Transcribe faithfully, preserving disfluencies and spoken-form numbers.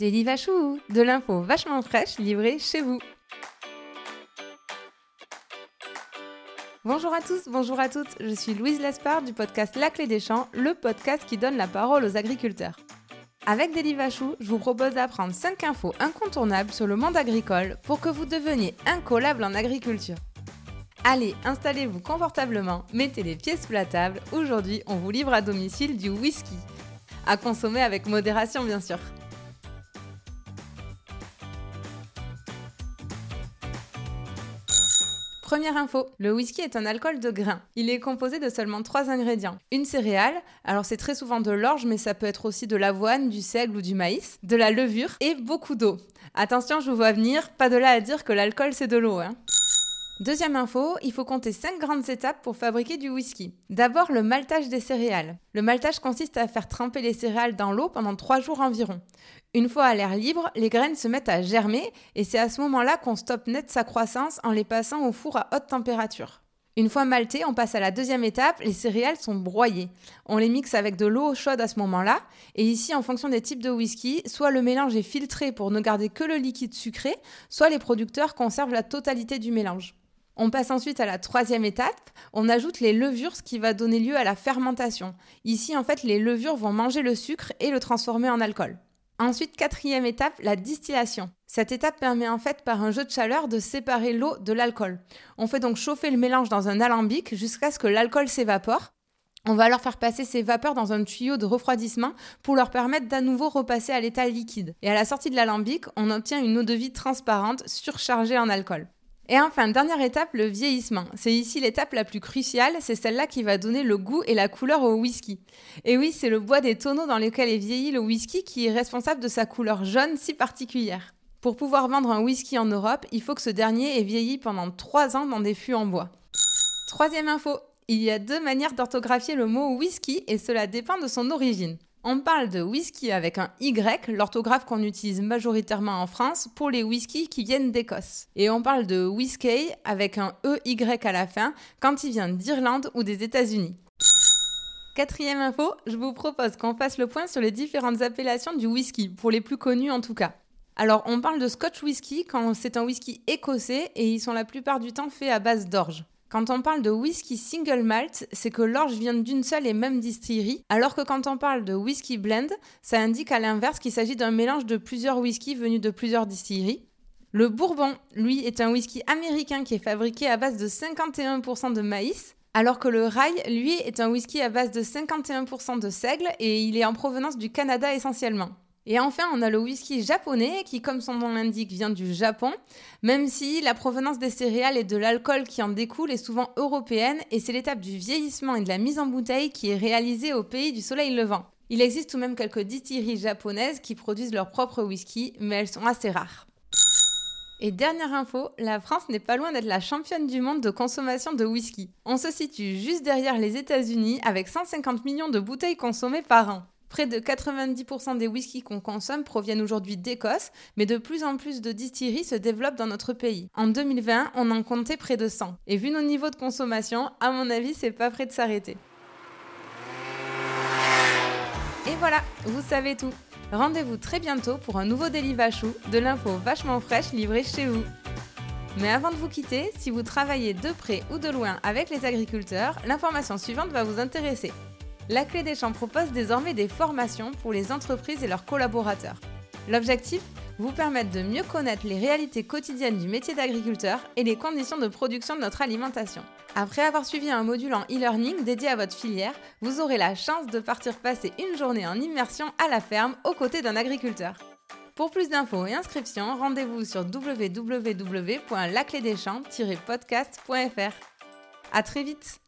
Delivachoo, de l'info vachement fraîche livrée chez vous. Bonjour à tous, bonjour à toutes, je suis Louise Lesparre du podcast La Clé des Champs, le podcast qui donne la parole aux agriculteurs. Avec Delivachoo, je vous propose d'apprendre cinq infos incontournables sur le monde agricole pour que vous deveniez incollable en agriculture. Allez, installez-vous confortablement, mettez les pieds sous la table, aujourd'hui on vous livre à domicile du whisky. À consommer avec modération bien sûr. Première info, le whisky est un alcool de grain. Il est composé de seulement trois ingrédients. Une céréale, alors c'est très souvent de l'orge, mais ça peut être aussi de l'avoine, du seigle ou du maïs, de la levure et beaucoup d'eau. Attention, je vous vois venir, pas de là à dire que l'alcool c'est de l'eau, hein. Deuxième info, il faut compter cinq grandes étapes pour fabriquer du whisky. D'abord, le maltage des céréales. Le maltage consiste à faire tremper les céréales dans l'eau pendant trois jours environ. Une fois à l'air libre, les graines se mettent à germer et c'est à ce moment-là qu'on stoppe net sa croissance en les passant au four à haute température. Une fois maltées, on passe à la deuxième étape, les céréales sont broyées. On les mixe avec de l'eau chaude à ce moment-là et ici, en fonction des types de whisky, soit le mélange est filtré pour ne garder que le liquide sucré, soit les producteurs conservent la totalité du mélange. On passe ensuite à la troisième étape, on ajoute les levures, ce qui va donner lieu à la fermentation. Ici, en fait, les levures vont manger le sucre et le transformer en alcool. Ensuite, quatrième étape, la distillation. Cette étape permet en fait par un jeu de chaleur de séparer l'eau de l'alcool. On fait donc chauffer le mélange dans un alambic jusqu'à ce que l'alcool s'évapore. On va alors faire passer ces vapeurs dans un tuyau de refroidissement pour leur permettre d'à nouveau repasser à l'état liquide. Et à la sortie de l'alambic, on obtient une eau-de-vie transparente surchargée en alcool. Et enfin, dernière étape, le vieillissement. C'est ici l'étape la plus cruciale, c'est celle-là qui va donner le goût et la couleur au whisky. Et oui, c'est le bois des tonneaux dans lesquels est vieilli le whisky qui est responsable de sa couleur jaune si particulière. Pour pouvoir vendre un whisky en Europe, il faut que ce dernier ait vieilli pendant trois ans dans des fûts en bois. Troisième info, il y a deux manières d'orthographier le mot whisky et cela dépend de son origine. On parle de whisky avec un Y, l'orthographe qu'on utilise majoritairement en France pour les whiskies qui viennent d'Écosse. Et on parle de whisky avec un E Y à la fin quand il vient d'Irlande ou des États-Unis. Quatrième info, je vous propose qu'on fasse le point sur les différentes appellations du whisky, pour les plus connus en tout cas. Alors on parle de scotch whisky quand c'est un whisky écossais et ils sont la plupart du temps faits à base d'orge. Quand on parle de whisky single malt, c'est que l'orge vient d'une seule et même distillerie, alors que quand on parle de whisky blend, ça indique à l'inverse qu'il s'agit d'un mélange de plusieurs whiskies venus de plusieurs distilleries. Le bourbon, lui, est un whisky américain qui est fabriqué à base de cinquante et un pour cent de maïs, alors que le rye, lui, est un whisky à base de cinquante et un pour cent de seigle et il est en provenance du Canada essentiellement. Et enfin, on a le whisky japonais qui, comme son nom l'indique, vient du Japon, même si la provenance des céréales et de l'alcool qui en découle est souvent européenne et c'est l'étape du vieillissement et de la mise en bouteille qui est réalisée au pays du soleil levant. Il existe tout de même quelques distilleries japonaises qui produisent leur propre whisky, mais elles sont assez rares. Et dernière info, la France n'est pas loin d'être la championne du monde de consommation de whisky. On se situe juste derrière les États-Unis avec cent cinquante millions de bouteilles consommées par an. Près de quatre-vingt-dix pour cent des whiskies qu'on consomme proviennent aujourd'hui d'Écosse, mais de plus en plus de distilleries se développent dans notre pays. En deux mille vingt, on en comptait près de cent. Et vu nos niveaux de consommation, à mon avis, c'est pas près de s'arrêter. Et voilà, vous savez tout. Rendez-vous très bientôt pour un nouveau Delivachoo, de l'info vachement fraîche livrée chez vous. Mais avant de vous quitter, si vous travaillez de près ou de loin avec les agriculteurs, l'information suivante va vous intéresser. La Clé des Champs propose désormais des formations pour les entreprises et leurs collaborateurs. L'objectif, vous permettre de mieux connaître les réalités quotidiennes du métier d'agriculteur et les conditions de production de notre alimentation. Après avoir suivi un module en e-learning dédié à votre filière, vous aurez la chance de partir passer une journée en immersion à la ferme aux côtés d'un agriculteur. Pour plus d'infos et inscriptions, rendez-vous sur w w w point la clé des champs tiret podcast point f r. À très vite.